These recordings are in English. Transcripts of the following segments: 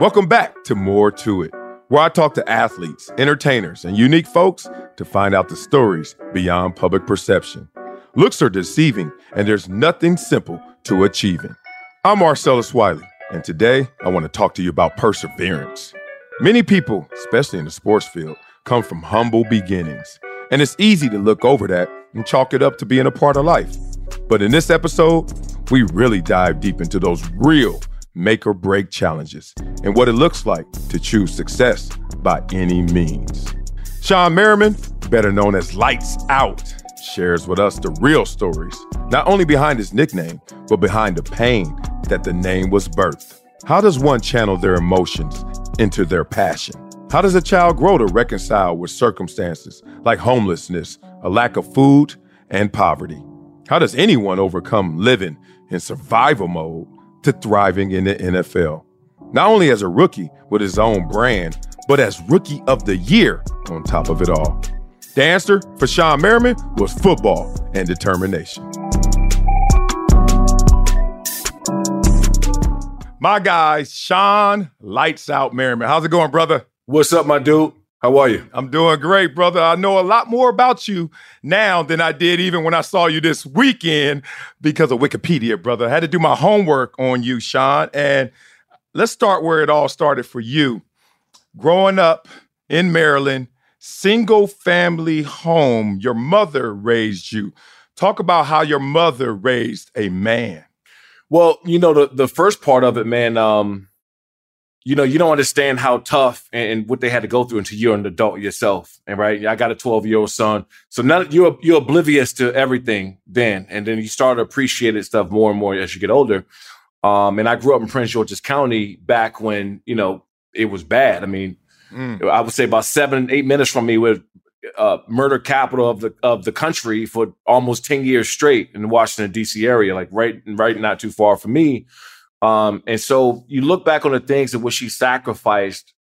Welcome back to More To It, where I talk to athletes, entertainers, and unique folks to find out the stories beyond public perception. Looks are deceiving, and there's nothing simple to achieving. I'm Marcellus Wiley, and today I want to talk to you about perseverance. Many people, especially in the sports field, come from humble beginnings, and it's easy to look over that and chalk it up to being a part of life. But in this episode, we really dive deep into those real make or break challenges, and what it looks like to choose success by any means. Shawne Merriman, better known as Lights Out, shares with us the real stories, not only behind his nickname, but behind the pain that the name was birthed. How does one channel their emotions into their passion? How does a child grow to reconcile with circumstances like homelessness, a lack of food, and poverty? How does anyone overcome living in survival mode to thriving in the NFL, not only as a rookie with his own brand, but as Rookie of the Year on top of it all? The answer for Shawne Merriman was football and determination. My guy, Shawne "Lights Out" Merriman. How's it going, brother? What's up, my dude? How are you? I'm doing great, brother. I know a lot more about you now than I did even when I saw you this weekend because of Wikipedia, brother. I had to do my homework on you, Shawne. And let's start where it all started for you. Growing up in Maryland, single family home, your mother raised you. Talk about how your mother raised a man. Well, you know, the first part of it, man, you know, you don't understand how tough and what they had to go through until you're an adult yourself. And right, I got a 12-year-old son. So now you're oblivious to everything then. And then you start to appreciate stuff more and more as you get older. And I grew up in Prince George's County back when, you know, it was bad. I mean, I would say about 7, 8 minutes from me with murder capital of the country for almost 10 years straight in the Washington, D.C. area, like right not too far from me. And so you look back on the things in which she sacrificed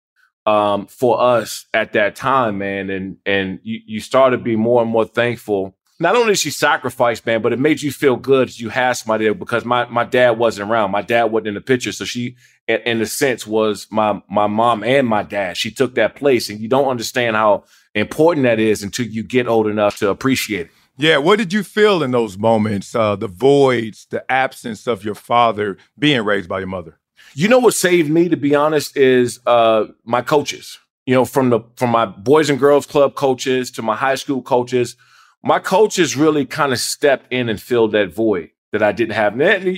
for us at that time, man, and you start to be more and more thankful. Not only did she sacrifice, man, but it made you feel good that you had somebody there because my dad wasn't around. My dad wasn't in the picture. So she, in a sense, was my mom and my dad. She took that place, and you don't understand how important that is until you get old enough to appreciate it. Yeah, what did you feel in those moments, the voids, the absence of your father being raised by your mother? You know what saved me, to be honest, is my coaches. You know, from my Boys and Girls Club coaches to my high school coaches, my coaches really kind of stepped in and filled that void that I didn't have.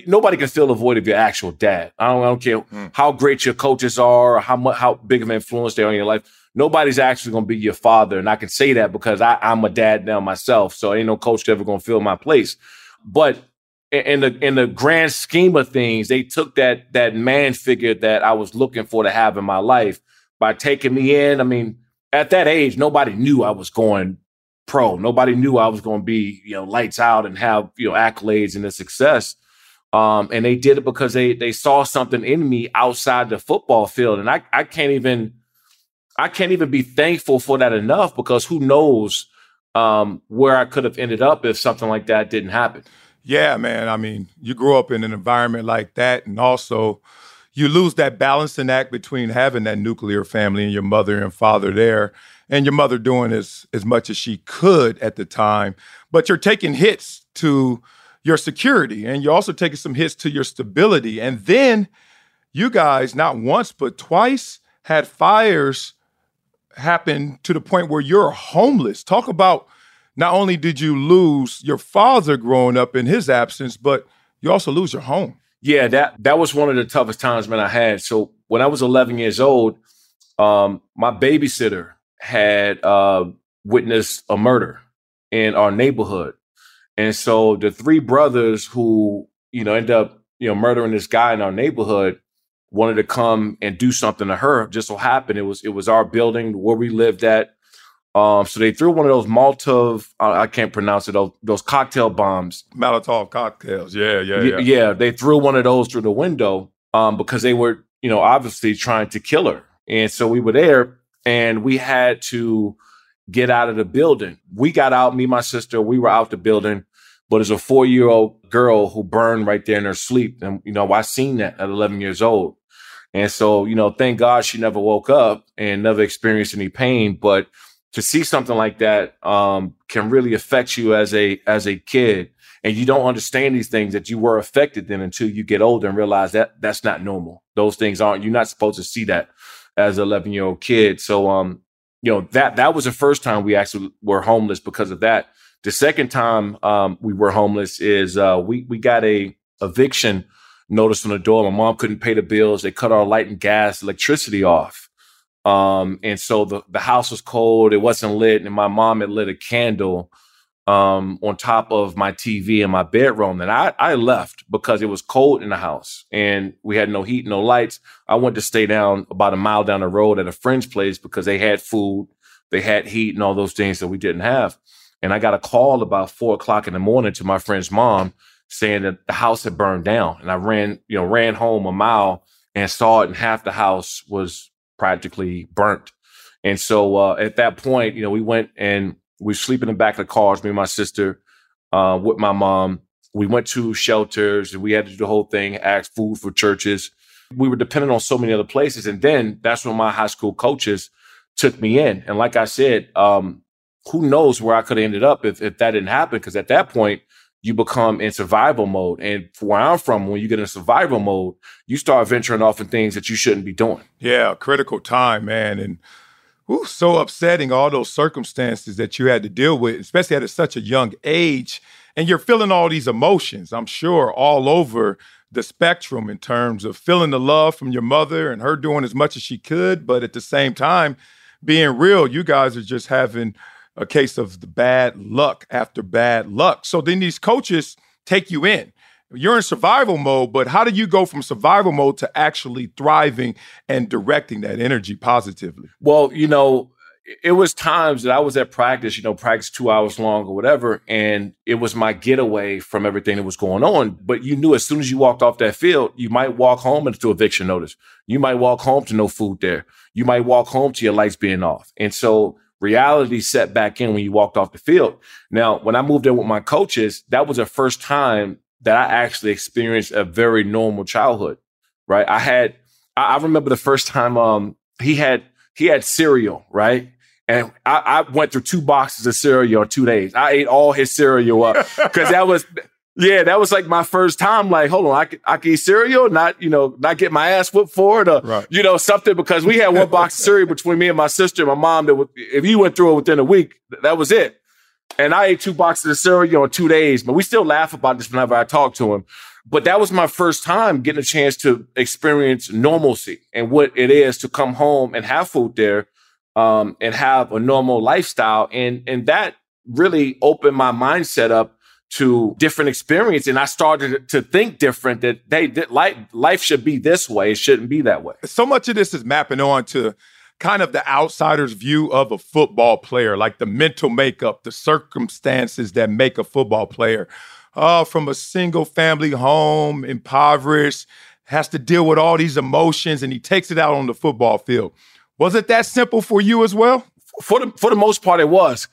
Nobody can fill the void of your actual dad. I don't care how great your coaches are or how big of an influence they are in your life. Nobody's actually going to be your father. And I can say that because I'm a dad now myself. So ain't no coach ever going to fill my place. But in the grand scheme of things, they took that man figure that I was looking for to have in my life by taking me in. I mean, at that age, nobody knew I was going pro. Nobody knew I was going to be, you know, lights out and have, you know, accolades and the success. And they did it because they saw something in me outside the football field. And I can't even be thankful for that enough because who knows where I could have ended up if something like that didn't happen. Yeah, man. I mean, you grew up in an environment like that, and also you lose that balancing act between having that nuclear family and your mother and father there, and your mother doing as much as she could at the time. But you're taking hits to your security, and you're also taking some hits to your stability. And then you guys, not once but twice, had fires happen to the point where you're homeless. Talk about, not only did you lose your father growing up in his absence, but you also lose your home. Yeah, that was one of the toughest times, man, I had. So when I was 11 years old, my babysitter had witnessed a murder in our neighborhood. And so the three brothers who, ended up, murdering this guy in our neighborhood wanted to come and do something to her. Just so happened it was our building where we lived at. So they threw one of those Molotov, I can't pronounce it, those cocktail bombs. Molotov cocktails, yeah. Yeah, they threw one of those through the window because they were, obviously trying to kill her. And so we were there, and we had to get out of the building. We got out, me and my sister, we were out the building, but it's a 4-year-old girl who burned right there in her sleep. And, I seen that at 11 years old. And so, thank God she never woke up and never experienced any pain, but to see something like that can really affect you as a kid, and you don't understand these things that you were affected then until you get older and realize that that's not normal. Those things aren't. You're not supposed to see that as an 11-year-old kid. So, that was the first time we actually were homeless because of that. The second time we were homeless is we got a eviction notice on the door. My mom couldn't pay the bills. They cut our light and gas, electricity off. And so the house was cold. It wasn't lit. And my mom had lit a candle on top of my TV in my bedroom. And I left because it was cold in the house and we had no heat, no lights. I went to stay down about a mile down the road at a friend's place because they had food, they had heat and all those things that we didn't have. And I got a call about 4:00 in the morning to my friend's mom saying that the house had burned down. And I ran home a mile and saw it, and half the house was practically burnt. And so at that point, we went and we sleep in the back of the cars, me and my sister, with my mom. We went to shelters and we had to do the whole thing, ask food for churches. We were dependent on so many other places. And then that's when my high school coaches took me in. And like I said, who knows where I could have ended up if that didn't happen? Because at that point, you become in survival mode. And where I'm from, when you get in survival mode, you start venturing off in things that you shouldn't be doing. Yeah, critical time, man. And so upsetting, all those circumstances that you had to deal with, especially at such a young age. And you're feeling all these emotions, I'm sure, all over the spectrum in terms of feeling the love from your mother and her doing as much as she could. But at the same time, being real, you guys are just having a case of the bad luck after bad luck. So then these coaches take you in. You're in survival mode, but how do you go from survival mode to actually thriving and directing that energy positively? Well, it was times that I was at practice, practice 2 hours long or whatever, and it was my getaway from everything that was going on. But you knew as soon as you walked off that field, you might walk home into eviction notice. You might walk home to no food there. You might walk home to your lights being off. And so reality set back in when you walked off the field. Now, when I moved in with my coaches, that was the first time that I actually experienced a very normal childhood, right? I remember the first time he had cereal, right? And I went through 2 boxes of cereal in 2 days. I ate all his cereal up because that was like my first time. Like, hold on, I can eat cereal, not get my ass whooped for it, or right, something. Because we had 1 box of cereal between me and my sister and my mom. That if you went through it within a week, that was it. And I ate 2 boxes of cereal in 2 days. But we still laugh about this whenever I talk to him. But that was my first time getting a chance to experience normalcy and what it is to come home and have food there, and have a normal lifestyle. And that really opened my mindset up to different experience. And I started to think different, that life should be this way. It shouldn't be that way. So much of this is mapping on to kind of the outsider's view of a football player, like the mental makeup, the circumstances that make a football player. From a single family home, impoverished, has to deal with all these emotions, and he takes it out on the football field. Was it that simple for you as well? For the most part, it was.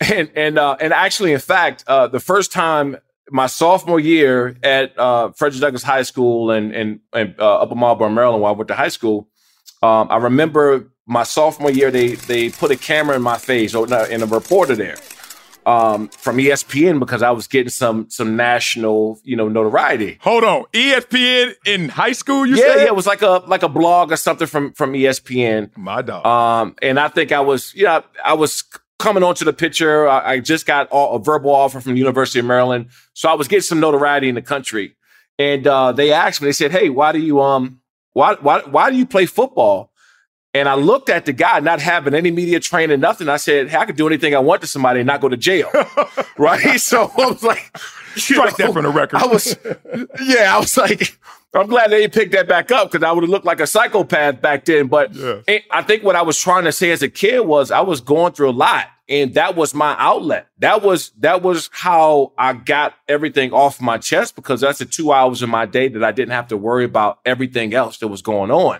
And actually, in fact, the first time my sophomore year at Frederick Douglass High School and Upper Marlboro, Maryland, where I went to high school, I remember my sophomore year they put a camera in my face, or and a reporter there from ESPN, because I was getting some national notoriety. Hold on, ESPN in high school? You said? Yeah, it was like a blog or something from ESPN. My dog. And I think I was coming onto the picture. I just got a verbal offer from the University of Maryland. So I was getting some notoriety in the country. And they asked me, they said, "Hey, why do you play football?" And I looked at the guy, not having any media training, nothing. I said, "Hey, I could do anything I want to somebody and not go to jail." Right? So I was like, strike that from the record. I was like, I'm glad they picked that back up, because I would have looked like a psychopath back then. But yeah. I think what I was trying to say as a kid was I was going through a lot, and that was my outlet. That was how I got everything off my chest, because that's the 2 hours of my day that I didn't have to worry about everything else that was going on.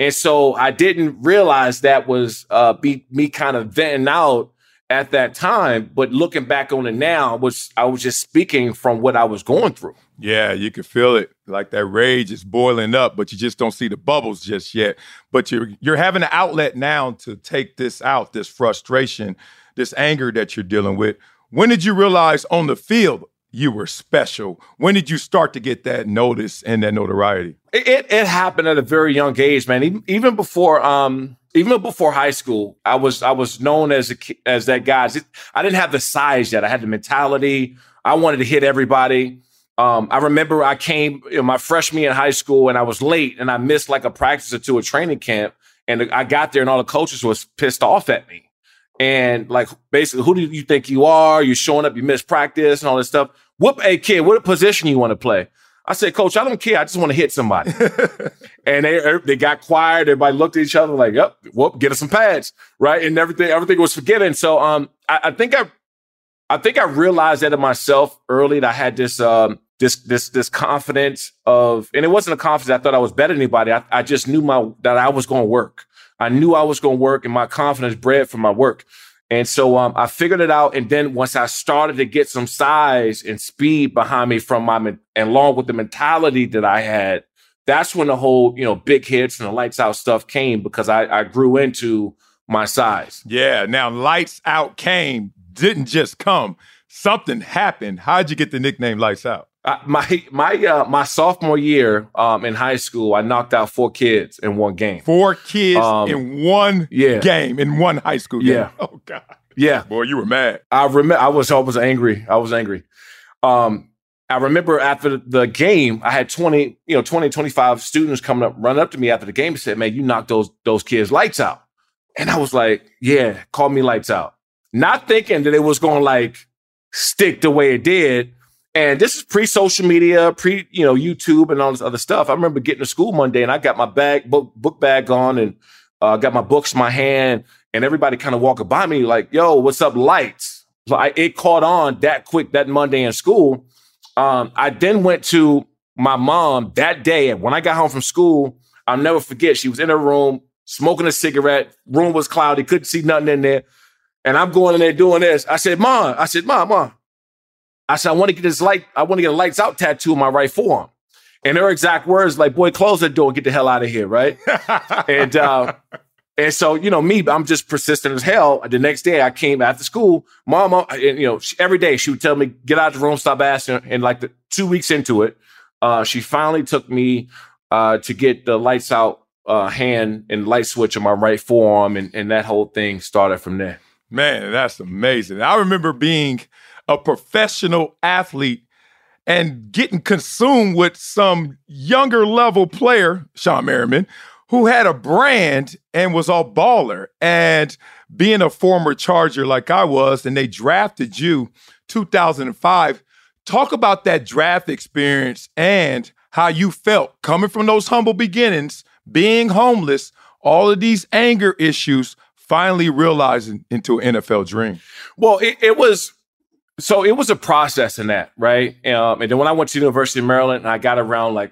And so I didn't realize that was me kind of venting out at that time, but looking back on it now, I was just speaking from what I was going through. Yeah, you can feel it. Like that rage is boiling up, but you just don't see the bubbles just yet. But you're having an outlet now to take this out, this frustration, this anger that you're dealing with. When did you realize on the field you were special? When did you start to get that notice and that notoriety? It happened at a very young age, man. Even before high school, I was known as that guy. I didn't have the size yet. I had the mentality. I wanted to hit everybody. I remember I came my freshman year in high school, and I was late, and I missed like a practice or two at training camp. And I got there, and all the coaches was pissed off at me. And like, basically, who do you think you are? You're showing up, you missed practice and all this stuff. Hey, kid, what position you want to play? I said, "Coach, I don't care. I just want to hit somebody." And they got quiet. Everybody looked at each other like, "Yep, get us some pads," right? And everything was forgiven. So I think I realized that in myself early, that I had this confidence of, and it wasn't a confidence I thought I was better than anybody. I just knew that I was going to work. I knew I was going to work, and my confidence bred from my work. And so I figured it out. And then once I started to get some size and speed behind me from and along with the mentality that I had, that's when the whole, big hits and the lights out stuff came, because I grew into my size. Yeah. Now, lights out didn't just come. Something happened. How'd you get the nickname Lights Out? My sophomore year in high school, I knocked out 4 kids in one game. 4 kids in one game, in one high school game. Yeah. Oh God. Yeah. Boy, you were mad. I remember. I was angry. I remember after the game, I had 25 students running up to me after the game and said, "Man, you knocked those kids' lights out." And I was like, "Yeah, call me Lights Out," not thinking that it was going to stick the way it did. And this is pre-social media, YouTube and all this other stuff. I remember getting to school Monday, and I got my book bag on, and got my books in my hand, and everybody kind of walking by me like, "Yo, what's up, Lights?" It caught on that quick that Monday in school. I then went to my mom that day, and when I got home from school, I'll never forget, she was in her room smoking a cigarette. Room was cloudy, couldn't see nothing in there. And I'm going in there doing this. I said, "Mom." I said, I want to get a lights out tattoo on my right forearm. And her exact words, like, "Boy, close that door and get the hell out of here," right? And so, me, I'm just persistent as hell. The next day I came after school, Mom, every day she would tell me, "Get out of the room, stop asking." And 2 weeks into it, she finally took me to get the lights out hand and light switch on my right forearm. And that whole thing started from there. Man, that's amazing. I remember being a professional athlete and getting consumed with some younger level player, Shawne Merriman, who had a brand and was all baller. And being a former Charger like I was, and they drafted you 2005. Talk about that draft experience and how you felt coming from those humble beginnings, being homeless, all of these anger issues, finally realizing into an NFL dream. Well, it was a process in that, right? And then when I went to the University of Maryland, and I got around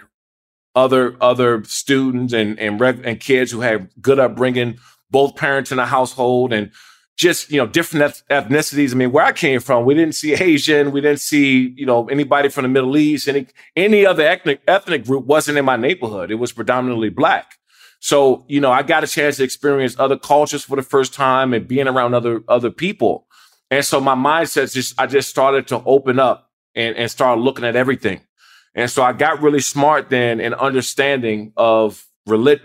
other students and kids who had good upbringing, both parents in the household, and just, you know, different ethnicities. I mean, where I came from, we didn't see Asian. We didn't see, you know, anybody from the Middle East. Any other ethnic group wasn't in my neighborhood. It was predominantly Black. So, you know, I got a chance to experience other cultures for the first time and being around other people. And so my mindset I just started to open up and start looking at everything. And so I got really smart then in understanding of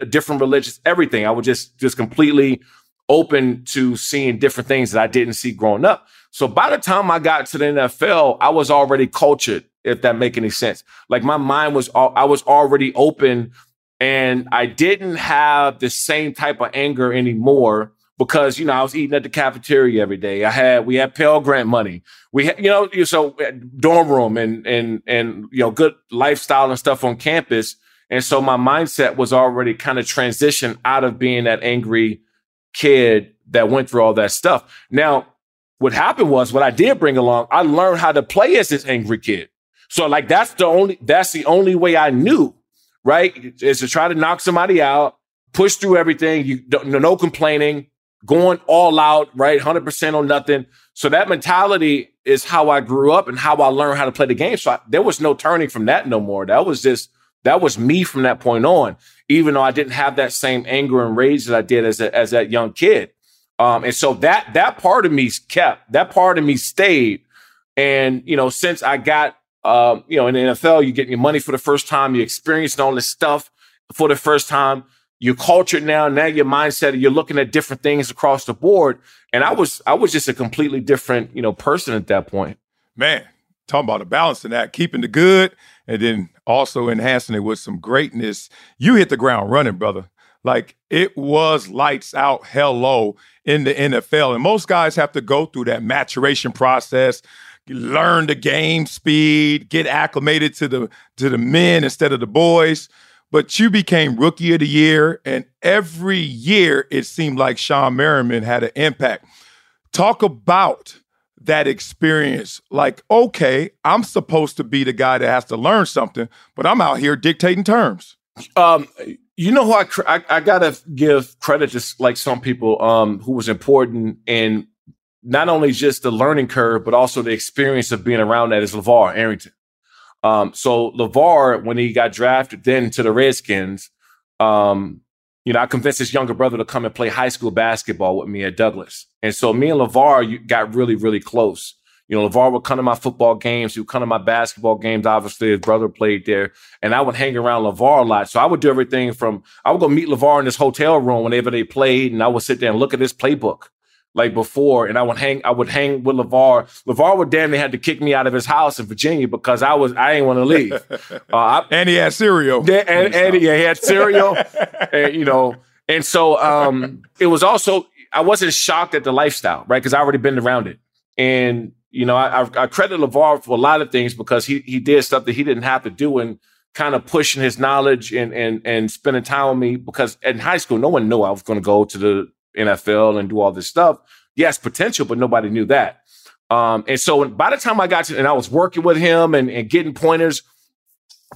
different religious everything. I was just completely open to seeing different things that I didn't see growing up. So by the time I got to the NFL, I was already cultured, if that make any sense. Like my mind I was already open, and I didn't have the same type of anger anymore because, you know, I was eating at the cafeteria every day. We had Pell Grant money. We had, you know, so dorm room and, you know, good lifestyle and stuff on campus. And so my mindset was already kind of transitioned out of being that angry kid that went through all that stuff. Now, what happened was, what I did bring along, I learned how to play as this angry kid. So like, that's the only way I knew, right? Is to try to knock somebody out, push through everything. No complaining, going all out, right? 100% on nothing. So that mentality is how I grew up and how I learned how to play the game. So there was no turning from that no more. That was me from that point on, even though I didn't have that same anger and rage that I did as that young kid. And so that part of me kept, that part of me stayed. And, you know, since I got, you know, in the NFL, you get your money for the first time, you're experiencing all this stuff for the first time, you're cultured now your mindset, you're looking at different things across the board. And I was just a completely different, you know, person at that point. Man, talking about a balance in that, keeping the good and then also enhancing it with some greatness. You hit the ground running, brother. Like, it was lights out, hello, in the NFL. And most guys have to go through that maturation process, learn the game speed, get acclimated to the men instead of the boys. But you became Rookie of the Year, and every year it seemed like Shawne Merriman had an impact. Talk about that experience. Like, okay, I'm supposed to be the guy that has to learn something, but I'm out here dictating terms. You know who I gotta give credit to, like, some people who was important in not only just the learning curve, but also the experience of being around that, is LaVar Arrington. So LaVar, when he got drafted then to the Redskins, you know, I convinced his younger brother to come and play high school basketball with me at Douglas. And so me and LaVar got really, really close. You know, LaVar would come to my football games. He would come to my basketball games. Obviously, his brother played there. And I would hang around LaVar a lot. So I would do everything from, I would go meet LaVar in his hotel room whenever they played. And I would sit there and look at his playbook like before. And I would hang with LaVar. LaVar would damn near had to kick me out of his house in Virginia because I didn't want to leave. And he had cereal. He had cereal, and, you know. And so it was also, I wasn't shocked at the lifestyle, right? Because I already been around it. And, you know, I credit LaVar for a lot of things because he did stuff that he didn't have to do, and kind of pushing his knowledge and spending time with me, because in high school, no one knew I was going to go to the NFL and do all this stuff. Yes, potential, but nobody knew that. And so by the time I got to, and I was working with him and getting pointers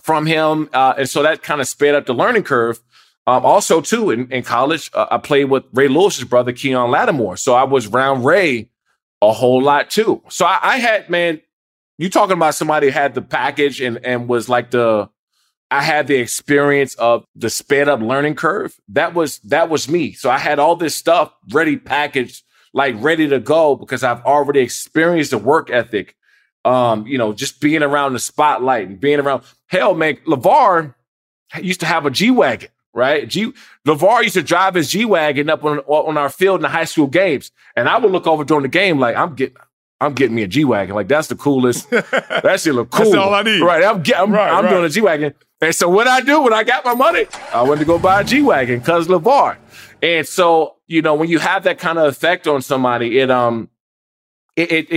from him. And so that kind of sped up the learning curve. Also, too, in college, I played with Ray Lewis's brother, Keon Lattimore. So I was around Ray a whole lot, too. So I had, man, you talking about somebody who had the package and was like I had the experience of the sped up learning curve. That was me. So I had all this stuff ready, packaged, like ready to go, because I've already experienced the work ethic. You know, just being around the spotlight and being around, hell, man, LaVar used to have a G-Wagon, right? LaVar used to drive his G-Wagon up on our field in the high school games. And I would look over during the game like, I'm getting me a G-Wagon. Like, that's the coolest. That shit look cool. That's all I need. Right. I'm doing a G-Wagon. And so what I do when I got my money, I went to go buy a G-Wagon because LaVar. And so, you know, when you have that kind of effect on somebody, it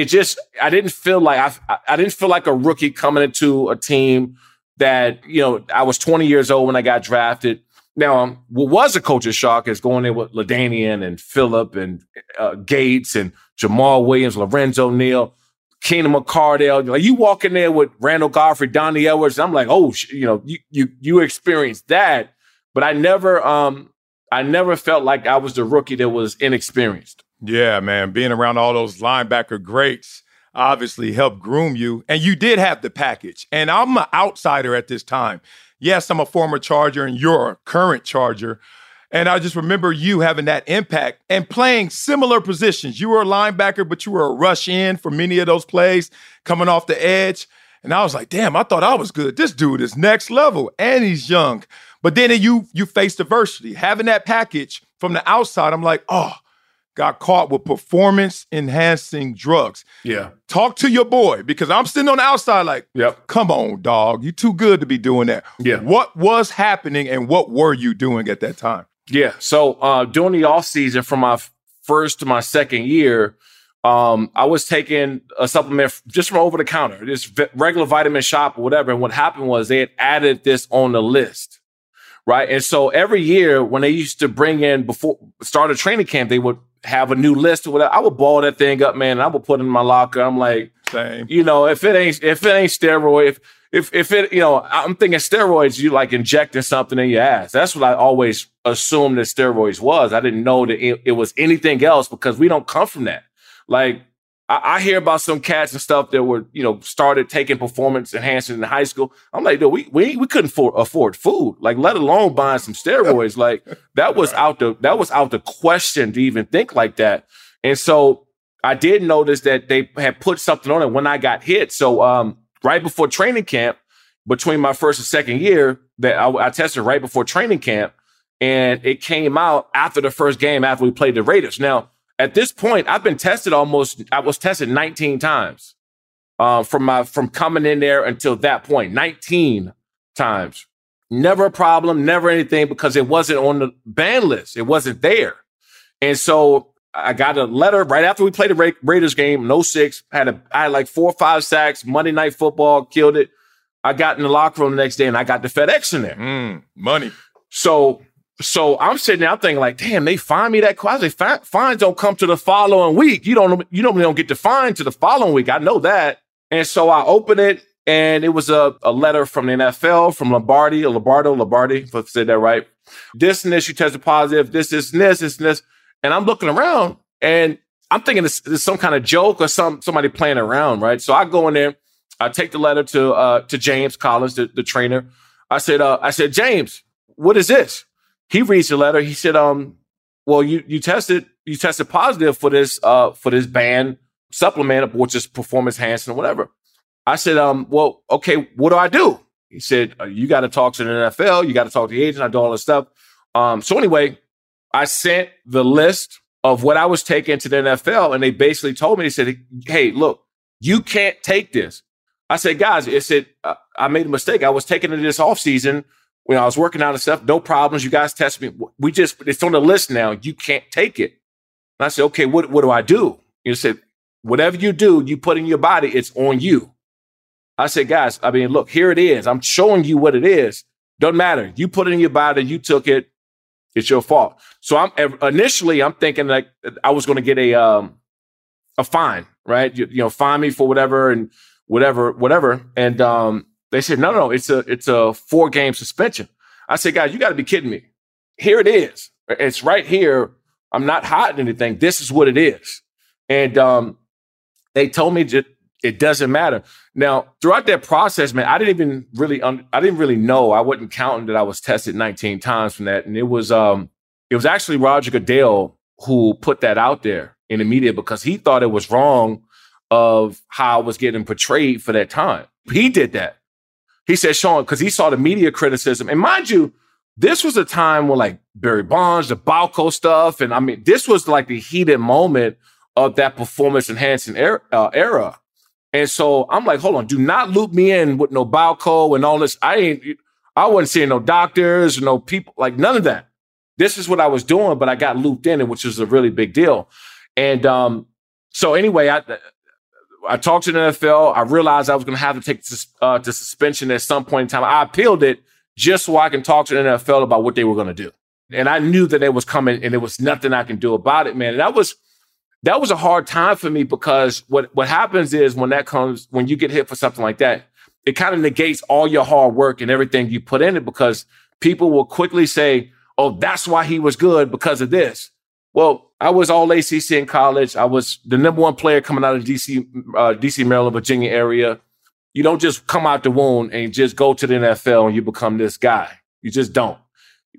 just, I didn't feel like a rookie coming into a team that, you know, I was 20 years old when I got drafted. Now, what was a culture shock is going in with LaDainian and Phillip and Gates and Jamal Williams, Lorenzo Neal, Keenan McCardell. Like, you walk in there with Randall Godfrey, Donnie Edwards, and I'm like, oh, you know, you experienced that, but I never felt like I was the rookie that was inexperienced. Yeah, man. Being around all those linebacker greats obviously helped groom you. And you did have the package. And I'm an outsider at this time. Yes, I'm a former Charger and you're a current Charger. And I just remember you having that impact and playing similar positions. You were a linebacker, but you were a rush in for many of those plays, coming off the edge. And I was like, damn, I thought I was good. This dude is next level, and he's young. But then you faced adversity. Having that package from the outside, I'm like, oh, got caught with performance-enhancing drugs. Yeah. Talk to your boy, because I'm sitting on the outside like, yep, come on, dog. You're too good to be doing that. Yeah. What was happening, and what were you doing at that time? Yeah. So during the offseason from my first to my second year, I was taking a supplement just from over the counter, this regular vitamin shop or whatever. And what happened was they had added this on the list. Right. And so every year when they used to bring in before start a training camp, they would have a new list or whatever. I would ball that thing up, man. And I would put it in my locker. I'm like, same. You know, if it ain't steroid, if it, you know, I'm thinking steroids, you like injecting something in your ass. That's what I always assumed that steroids was. I didn't know that it was anything else because we don't come from that. Like I hear about some cats and stuff that were, you know, started taking performance enhancement in high school. I'm like, dude, we couldn't afford food, like let alone buying some steroids. Like that was out the question to even think like that. And so I did notice that they had put something on it when I got hit. So right before training camp, between my first and second year, that I tested right before training camp, and it came out after the first game after we played the Raiders. Now, at this point, I've been tested I was tested 19 times from coming in there until that point, 19 times. Never a problem, never anything, because it wasn't on the ban list. It wasn't there. And so I got a letter right after we played the Raiders game, in 06, I had like 4 or 5 sacks, Monday Night Football, killed it. I got in the locker room the next day and I got the FedEx in there. Money. So I'm sitting there, I'm thinking like, damn, they fined me that quick. Fines don't come to the following week. You don't get the fine to the following week. I know that. And so I opened it, and it was a letter from the NFL, from Lombardi, if I said that right. This and this, you tested positive. This and this. And I'm looking around, and I'm thinking it's some kind of joke or somebody playing around, right? So I go in there, I take the letter to James Collins, the trainer. I said, James, what is this? He reads the letter. He said, well, you tested positive for this banned supplement, which is performance enhancing or whatever. I said, well, okay, what do I do? He said, you got to talk to the NFL. You got to talk to the agent. I do all this stuff. So anyway, I sent the list of what I was taking to the NFL, and they basically told me, they said, hey, look, you can't take this. I said, guys, I made a mistake. I was taking it this offseason. When I was working out and stuff, no problems. You guys test me. It's on the list now. You can't take it. And I said, okay, what do I do? You said, whatever you do, you put in your body, it's on you. I said, guys, I mean, look, here it is. I'm showing you what it is. Doesn't matter. You put it in your body. You took it. It's your fault. So I'm thinking like I was going to get a fine, right? You know, fine me for whatever and whatever. And, they said, no, it's a 4-game suspension. I said, guys, you got to be kidding me. Here it is. It's right here. I'm not hiding anything. This is what it is. And they told me that it doesn't matter. Now, throughout that process, man, I didn't really know. I wasn't counting that I was tested 19 times from that. And it was actually Roger Goodell who put that out there in the media because he thought it was wrong of how I was getting portrayed for that time. He did that. He said, Shawne, because he saw the media criticism. And mind you, this was a time where like Barry Bonds, the BALCO stuff. And I mean, this was like the heated moment of that performance enhancing era. And so I'm like, hold on, do not loop me in with no BALCO and all this. I wasn't seeing no doctors, no people, like none of that. This is what I was doing, but I got looped in, which is a really big deal. And so anyway, I talked to the NFL. I realized I was going to have to take the suspension at some point in time. I appealed it just so I can talk to the NFL about what they were going to do. And I knew that it was coming and there was nothing I can do about it, man. And that was a hard time for me because what happens is when you get hit for something like that, it kind of negates all your hard work and everything you put in it because people will quickly say, oh, that's why he was good because of this. Well, I was all ACC in college. I was the number one player coming out of D.C., Maryland, Virginia area. You don't just come out the womb and just go to the NFL and you become this guy. You just don't.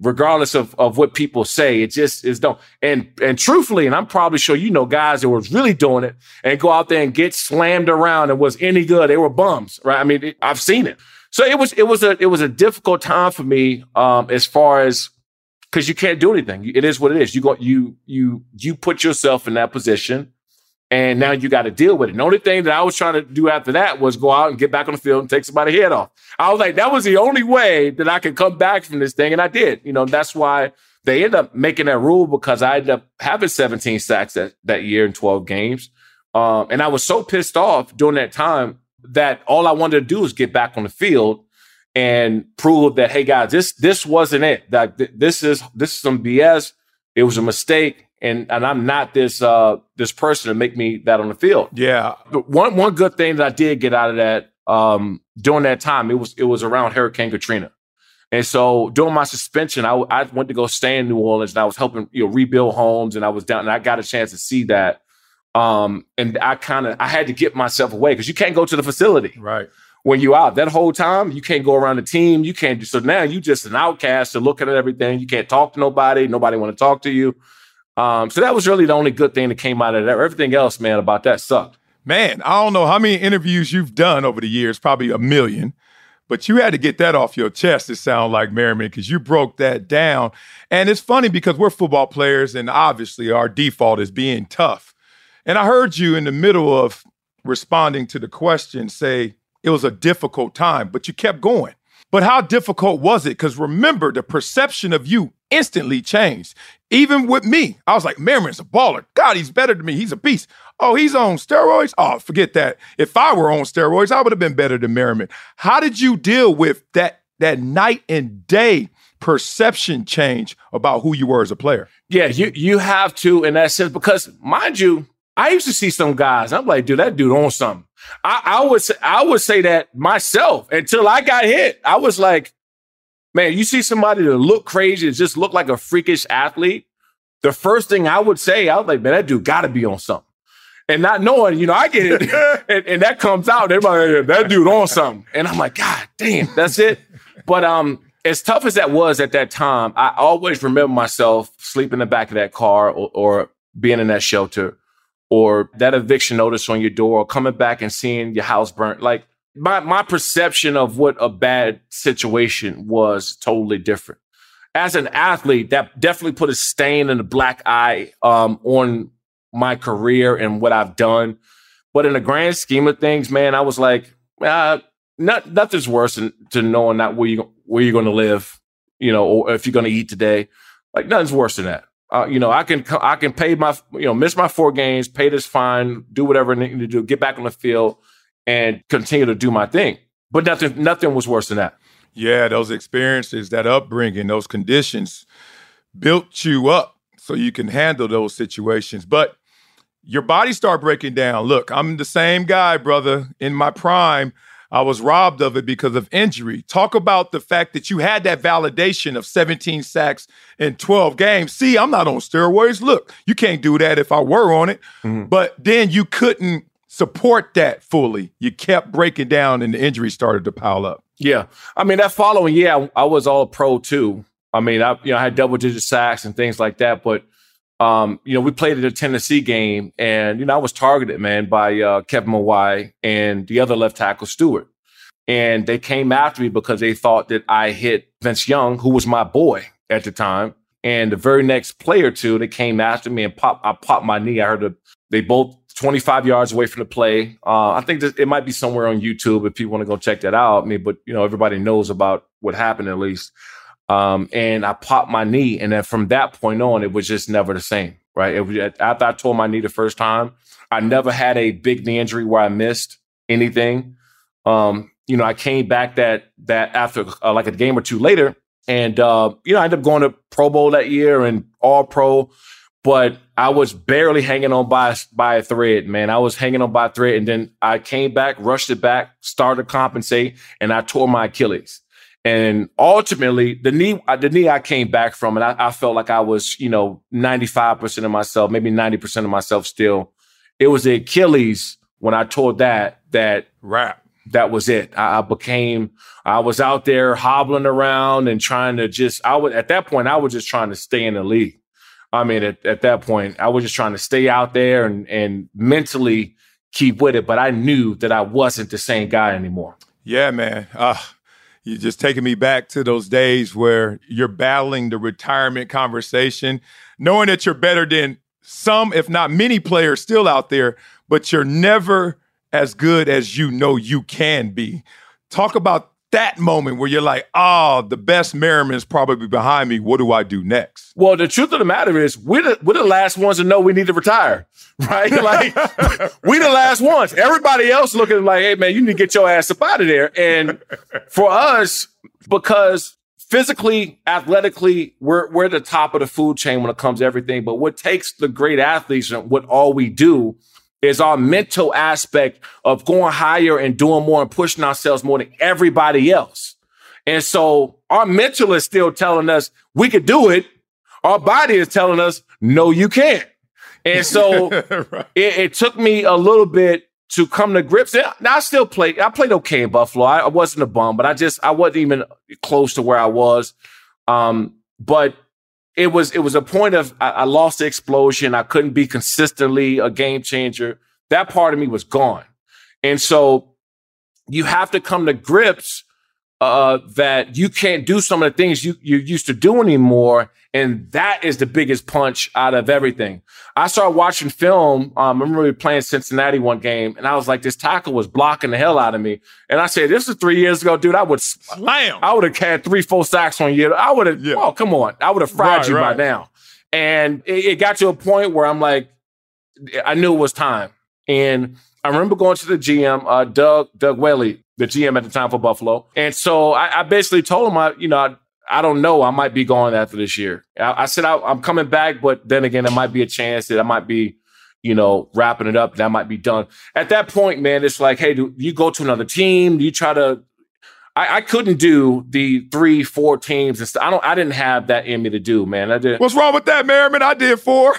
Regardless of what people say, it just is don't. And truthfully, and I'm probably sure you know guys that was really doing it and go out there and get slammed around and was any good. They were bums, right? I mean, I've seen it. So it was a difficult time for me as far as, because you can't do anything. It is what it is. You put yourself in that position, and now you got to deal with it. And the only thing that I was trying to do after that was go out and get back on the field and take somebody's head off. I was like, that was the only way that I could come back from this thing, and I did. You know, that's why they ended up making that rule, because I ended up having 17 sacks that year in 12 games. And I was so pissed off during that time that all I wanted to do was get back on the field and prove that, hey guys, this wasn't it. Like, this is some BS. It was a mistake, and I'm not this person to make me that on the field. Yeah. But one good thing that I did get out of that during that time, it was around Hurricane Katrina, and so during my suspension, I went to go stay in New Orleans, and I was helping rebuild homes, and I was down, and I got a chance to see that. And I had to get myself away, because you can't go to the facility. Right. When you out that whole time, you can't go around the team. You can't do so. Now you just an outcast and looking at everything. You can't talk to nobody. Nobody want to talk to you. So that was really the only good thing that came out of that. Everything else, man, about that sucked. Man, I don't know how many interviews you've done over the years, probably a million, but you had to get that off your chest, it sounds like, Merriman, because you broke that down. And it's funny, because we're football players, and obviously our default is being tough. And I heard you in the middle of responding to the question say, it was a difficult time, but you kept going. But how difficult was it? Because remember, the perception of you instantly changed. Even with me, I was like, Merriman's a baller. God, he's better than me. He's a beast. Oh, he's on steroids? Oh, forget that. If I were on steroids, I would have been better than Merriman. How did you deal with that night and day perception change about who you were as a player? Yeah, you have to, in that sense, because mind you, I used to see some guys, I'm like, dude, that dude on something. I would say that myself until I got hit. I was like, man, you see somebody that look crazy, just look like a freakish athlete. The first thing I would say, I was like, man, that dude got to be on something. And not knowing, I get it. and that comes out. Everybody, that dude on something. And I'm like, God damn, that's it. But as tough as that was at that time, I always remember myself sleeping in the back of that car or being in that shelter, or that eviction notice on your door, or coming back and seeing your house burnt. Like, my perception of what a bad situation was totally different. As an athlete, that definitely put a stain and a black eye on my career and what I've done. But in the grand scheme of things, man, I was like, nothing's worse than to knowing not where you're going to live, or if you're going to eat today. Like, nothing's worse than that. I can pay my, miss my 4 games, pay this fine, do whatever I need to do, get back on the field and continue to do my thing. But nothing was worse than that. Yeah, those experiences, that upbringing, those conditions built you up so you can handle those situations. But your body start breaking down. Look, I'm the same guy, brother. In my prime, I was robbed of it because of injury. Talk about the fact that you had that validation of 17 sacks in 12 games. See, I'm not on steroids. Look, you can't do that if I were on it. Mm-hmm. But then you couldn't support that fully. You kept breaking down and the injury started to pile up. Yeah. I mean, that following year, I was all pro too. I mean, I had double-digit sacks and things like that. But, we played at a Tennessee game, and, I was targeted, man, by Kevin Mawai and the other left tackle, Stewart. And they came after me because they thought that I hit Vince Young, who was my boy at the time. And the very next play or two, they came after me and I popped my knee. I heard they both 25 yards away from the play. I think it might be somewhere on YouTube if people want to go check that out. I mean, but, everybody knows about what happened at least. And I popped my knee. And then from that point on, it was just never the same, right? After I tore my knee the first time, I never had a big knee injury where I missed anything. I came back that after like a game or two later. And, I ended up going to Pro Bowl that year and all pro, but I was barely hanging on by a thread, man. I was hanging on by a thread. And then I came back, rushed it back, started to compensate, and I tore my Achilles. And ultimately, the knee I came back from, and I felt like I was, 95% of myself, maybe 90% of myself still. It was the Achilles when I tore that wrap. That was it. I was out there hobbling around and trying to just trying to stay in the league. I mean, at that point, I was just trying to stay out there and mentally keep with it. But I knew that I wasn't the same guy anymore. Yeah, man. You're just taking me back to those days where you're battling the retirement conversation, knowing that you're better than some, if not many players still out there, but you're never as good as you know you can be. Talk about that moment where you're like, the best Merriman's probably behind me. What do I do next? Well, the truth of the matter is we're the last ones to know we need to retire, right? Like, we're the last ones. Everybody else looking like, hey, man, you need to get your ass up out of there. And for us, because physically, athletically, we're at the top of the food chain when it comes to everything. But what takes the great athletes and what all we do is our mental aspect of going higher and doing more and pushing ourselves more than everybody else. And so our mental is still telling us we could do it. Our body is telling us, no, you can't. And so right. It took me a little bit to come to grips. Now I played okay in Buffalo. I wasn't a bum, but I wasn't even close to where I was. But it was a point of I lost the explosion. I couldn't be consistently a game changer. That part of me was gone. And so you have to come to grips that you can't do some of the things you used to do anymore. And that is the biggest punch out of everything. I started watching film. I remember playing Cincinnati one game, and I was like, this tackle was blocking the hell out of me. And I said, this is 3 years ago, dude. I would slam. I would have had 3-4 sacks one year. I would have, Oh, come on. I would have fried by now. And it got to a point where I'm like, I knew it was time. And I remember going to the GM, Doug Whaley, the GM at the time for Buffalo. And so I basically told him, I don't know. I might be gone after this year. I said, I'm coming back, but then again, there might be a chance that I might be, wrapping it up. That might be done. At that point, man, it's like, hey, do you go to another team? Do you try to, I couldn't do the 3-4 teams. And I didn't have that in me to do, man. I did. What's wrong with that, Merriman? I did 4.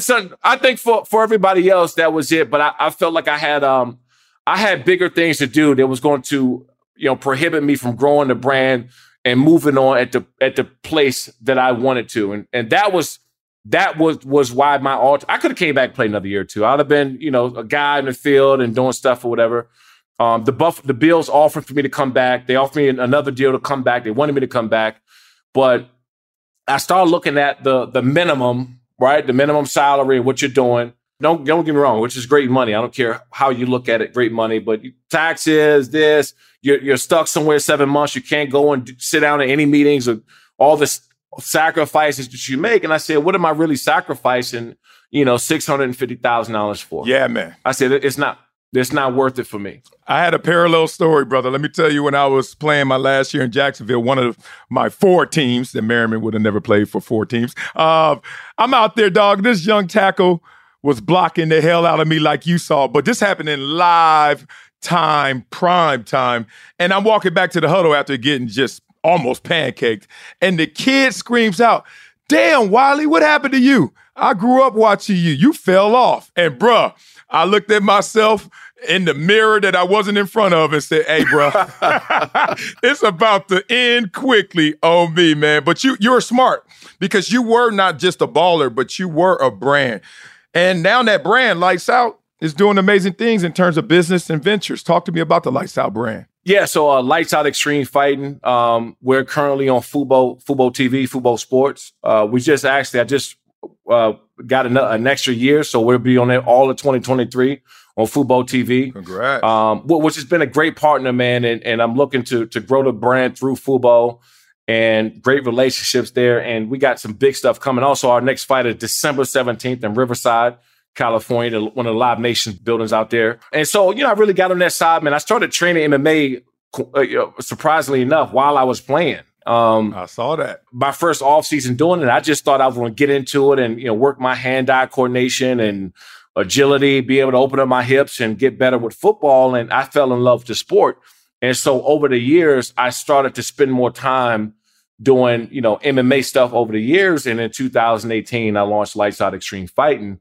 Son, I think for everybody else, that was it. But I felt like I had bigger things to do that was going to, prohibit me from growing the brand and moving on at the place that I wanted to. And that was why I could have came back and played another year or two. I'd have been, a guy in the field and doing stuff or whatever. The Bills offered for me to come back. They offered me another deal to come back. They wanted me to come back. But I started looking at the minimum, right? The minimum salary and what you're doing. Don't get me wrong, which is great money. I don't care how you look at it, great money, but taxes, this, you're stuck somewhere 7 months. You can't go and sit down at any meetings or all the sacrifices that you make. And I said, what am I really sacrificing, $650,000 for? Yeah, man. I said, it's not worth it for me. I had a parallel story, brother. Let me tell you, when I was playing my last year in Jacksonville, one of my 4 teams, that Merriman would have never played for 4 teams. I'm out there, dog. This young tackle was blocking the hell out of me like you saw. But this happened in live time, prime time. And I'm walking back to the huddle after getting just almost pancaked. And the kid screams out, damn, Wiley, what happened to you? I grew up watching you. You fell off. And bruh, I looked at myself in the mirror that I wasn't in front of and said, hey, bruh, it's about to end quickly on me, man. But you were smart, because you were not just a baller, but you were a brand. And now that brand, Lights Out, is doing amazing things in terms of business and ventures. Talk to me about the Lights Out brand. Yeah, so Lights Out Extreme Fighting. We're currently on Fubo TV, Fubo Sports. I just got an extra year, so we'll be on there all of 2023 on Fubo TV. Congrats. Which has been a great partner, man, and I'm looking to grow the brand through Fubo. And great relationships there. And we got some big stuff coming. Also, our next fight is December 17th in Riverside, California, one of the Live Nation buildings out there. And so, I really got on that side, man. I started training MMA, surprisingly enough, while I was playing. I saw that. My first offseason doing it, I just thought I was going to get into it and, work my hand-eye coordination and agility, be able to open up my hips and get better with football. And I fell in love with the sport. And so over the years, I started to spend more time doing, you know, MMA stuff over the years. And in 2018, I launched Lights Out Extreme Fighting,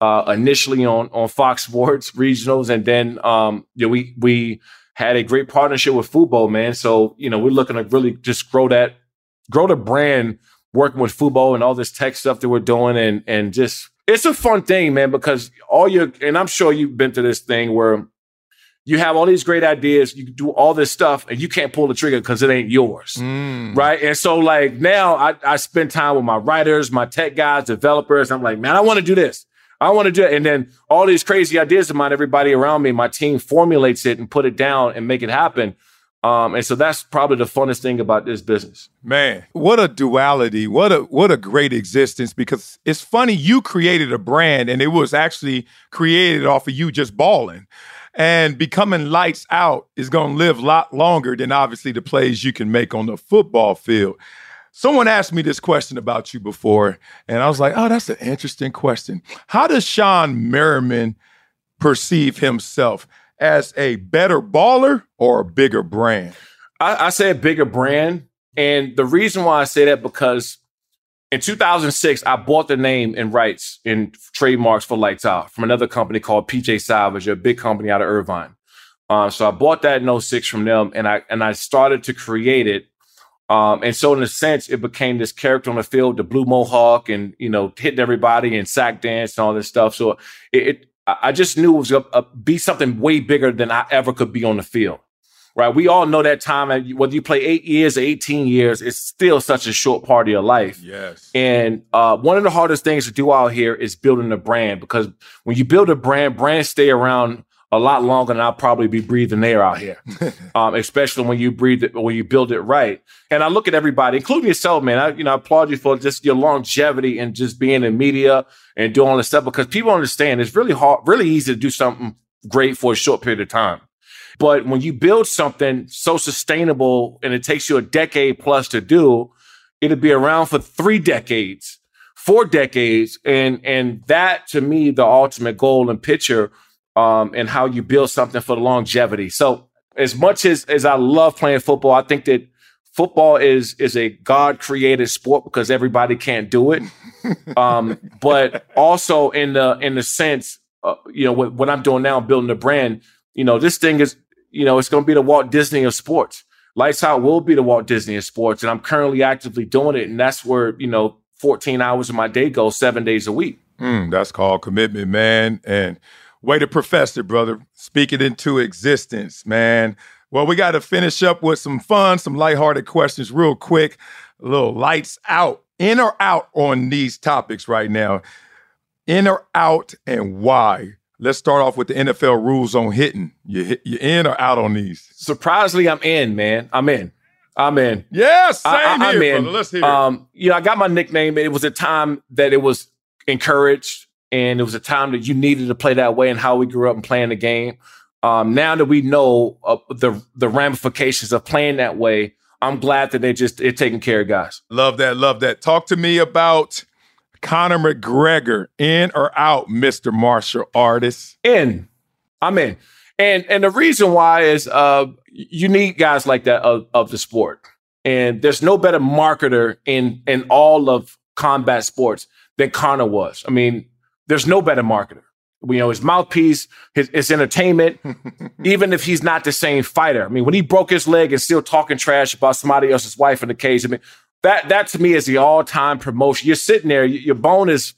initially on Fox Sports regionals. And then, we had a great partnership with Fubo, man. So, you know, we're looking to really just grow the brand, working with Fubo and all this tech stuff that we're doing. And just, it's a fun thing, man, because and I'm sure you've been through this thing where you have all these great ideas, you do all this stuff, and you can't pull the trigger because it ain't yours, right? And so, like, now I spend time with my writers, my tech guys, developers. I'm like, man, I want to do this. I want to do it. And then all these crazy ideas of mine, everybody around me, my team formulates it and put it down and make it happen. And so that's probably the funnest thing about this business. Man, what a duality. What a great existence, because it's funny, you created a brand and it was actually created off of you just balling. And becoming Lights Out is going to live a lot longer than obviously the plays you can make on the football field. Someone asked me this question about you before, and I was like, oh, that's an interesting question. How does Shawne Merriman perceive himself? As a better baller or a bigger brand? I say a bigger brand. And the reason why I say that, because in 2006, I bought the name and rights and trademarks for Lights Out from another company called PJ Salvage, a big company out of Irvine. So I bought that in 06 from them, and I started to create it. And so in a sense, it became this character on the field, the blue mohawk, and, you know, hitting everybody and sack dance and all this stuff. So I just knew it was going to be something way bigger than I ever could be on the field, right? We all know that time, and whether you play 8 years or 18 years, it's still such a short part of your life. Yes. And one of the hardest things to do out here is building a brand, because when you build a brand, brands stay around a lot longer than I'll probably be breathing air out here, especially when you build it right. And I look at everybody, including yourself, man. I applaud you for just your longevity and just being in media and doing all this stuff, because people understand it's really hard, really easy to do something great for a short period of time. But when you build something so sustainable and it takes you a decade plus to do, it'll be around for 3 decades, 4 decades. And that, to me, the ultimate goal and picture, and how you build something for the longevity. So as much as I love playing football, I think that football is a God-created sport because everybody can't do it. But also in the sense, what I'm doing now, building a brand, this thing is, it's going to be the Walt Disney of sports. Lights Out will be the Walt Disney of sports. And I'm currently actively doing it. And that's where, 14 hours of my day goes 7 days a week. That's called commitment, man. And way to profess it, brother. Speak it into existence, man. Well, we got to finish up with some fun, some lighthearted questions real quick. A little Lights Out, in or out on these topics right now. In or out and why? Let's start off with the NFL rules on hitting. You're in or out on these? Surprisingly, I'm in, man. I'm in. Yes, yeah, same here, brother. Let's hear it. I got my nickname. It was a time that it was encouraged. And it was a time that you needed to play that way, and how we grew up and playing the game. Now that we know the ramifications of playing that way, I'm glad that they're taking care of guys. Love that, love that. Talk to me about Conor McGregor. In or out, Mr. Martial Artist? In. I'm in. And the reason why is you need guys like that of the sport. And there's no better marketer in all of combat sports than Conor was. I mean, there's no better marketer. His mouthpiece, his entertainment, even if he's not the same fighter. I mean, when he broke his leg and still talking trash about somebody else's wife in the cage, I mean, that to me is the all-time promotion. You're sitting there, your bone is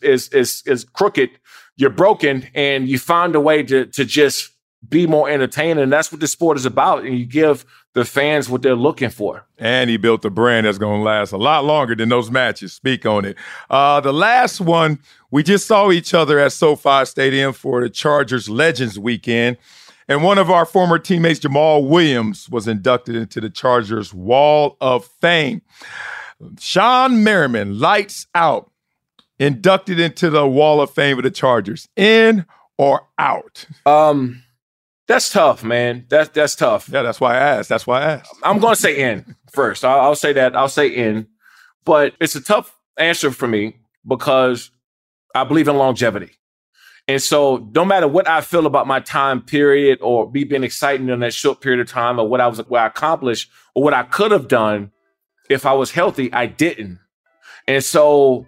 crooked, you're broken, and you find a way to just be more entertaining. And that's what this sport is about. And you give the fans what they're looking for. And he built a brand that's going to last a lot longer than those matches. Speak on it. The last one, we just saw each other at SoFi Stadium for the Chargers Legends Weekend. And one of our former teammates, Jamal Williams, was inducted into the Chargers Wall of Fame. Shawne Merriman, Lights Out, inducted into the Wall of Fame of the Chargers. In or out? That's tough, man. That's tough. Yeah, that's why I asked. I'm going to say in first. I'll say that. I'll say in. But it's a tough answer for me because I believe in longevity. And so no matter what I feel about my time period or me being excited in that short period of time or what I accomplished or what I could have done if I was healthy, I didn't. And so,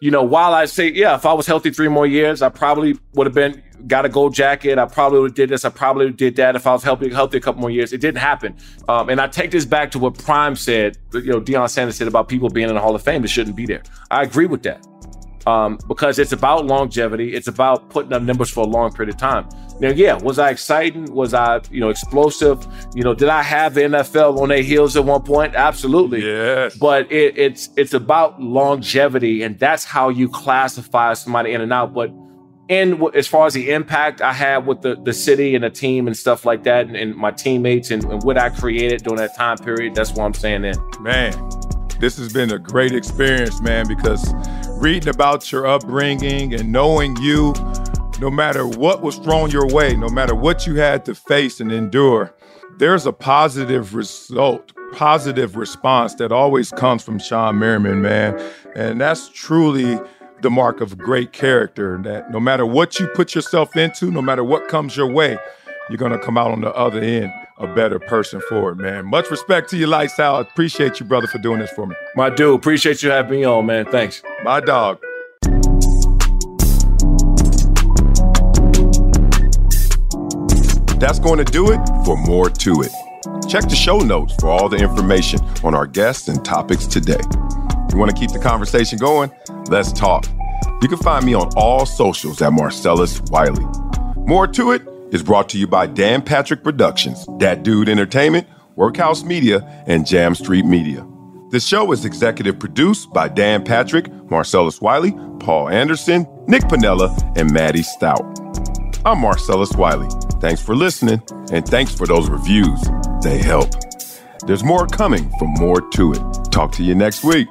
you know, while I say, yeah, if I was healthy 3 more years, I probably would have got a gold jacket. I probably would have did this. I probably did that. If I was healthy a couple more years, it didn't happen. And I take this back to what Prime said, you know, Deion Sanders said about people being in the Hall of Fame that shouldn't be there. I agree with that. Because it's about longevity. It's about putting up numbers for a long period of time. Now, yeah, was I exciting? Was I, you know, explosive? You know, did I have the NFL on their heels at one point? Absolutely. Yes. But it's about longevity, and that's how you classify somebody in and out. But as far as the impact I had with the city and the team and stuff like that, and my teammates and what I created during that time period, that's what I'm saying then. Man, this has been a great experience, man, because reading about your upbringing and knowing you, no matter what was thrown your way, no matter what you had to face and endure, there's a positive result, positive response that always comes from Shawne Merriman, man. And that's truly the mark of great character, that no matter what you put yourself into, no matter what comes your way, you're going to come out on the other end a better person for it, man. Much respect to you, Lights Out. Appreciate you, brother, for doing this for me. My dude, appreciate you having me on, man. Thanks. My dog. That's going to do it for More To It. Check the show notes for all the information on our guests and topics today. You want to keep the conversation going? Let's talk. You can find me on all socials at Marcellus Wiley. More To It is brought to you by Dan Patrick Productions, That Dude Entertainment, Workhouse Media, and Jam Street Media. The show is executive produced by Dan Patrick, Marcellus Wiley, Paul Anderson, Nick Piniella, and Maddie Stout. I'm Marcellus Wiley. Thanks for listening, and thanks for those reviews. They help. There's more coming from More To It. Talk to you next week.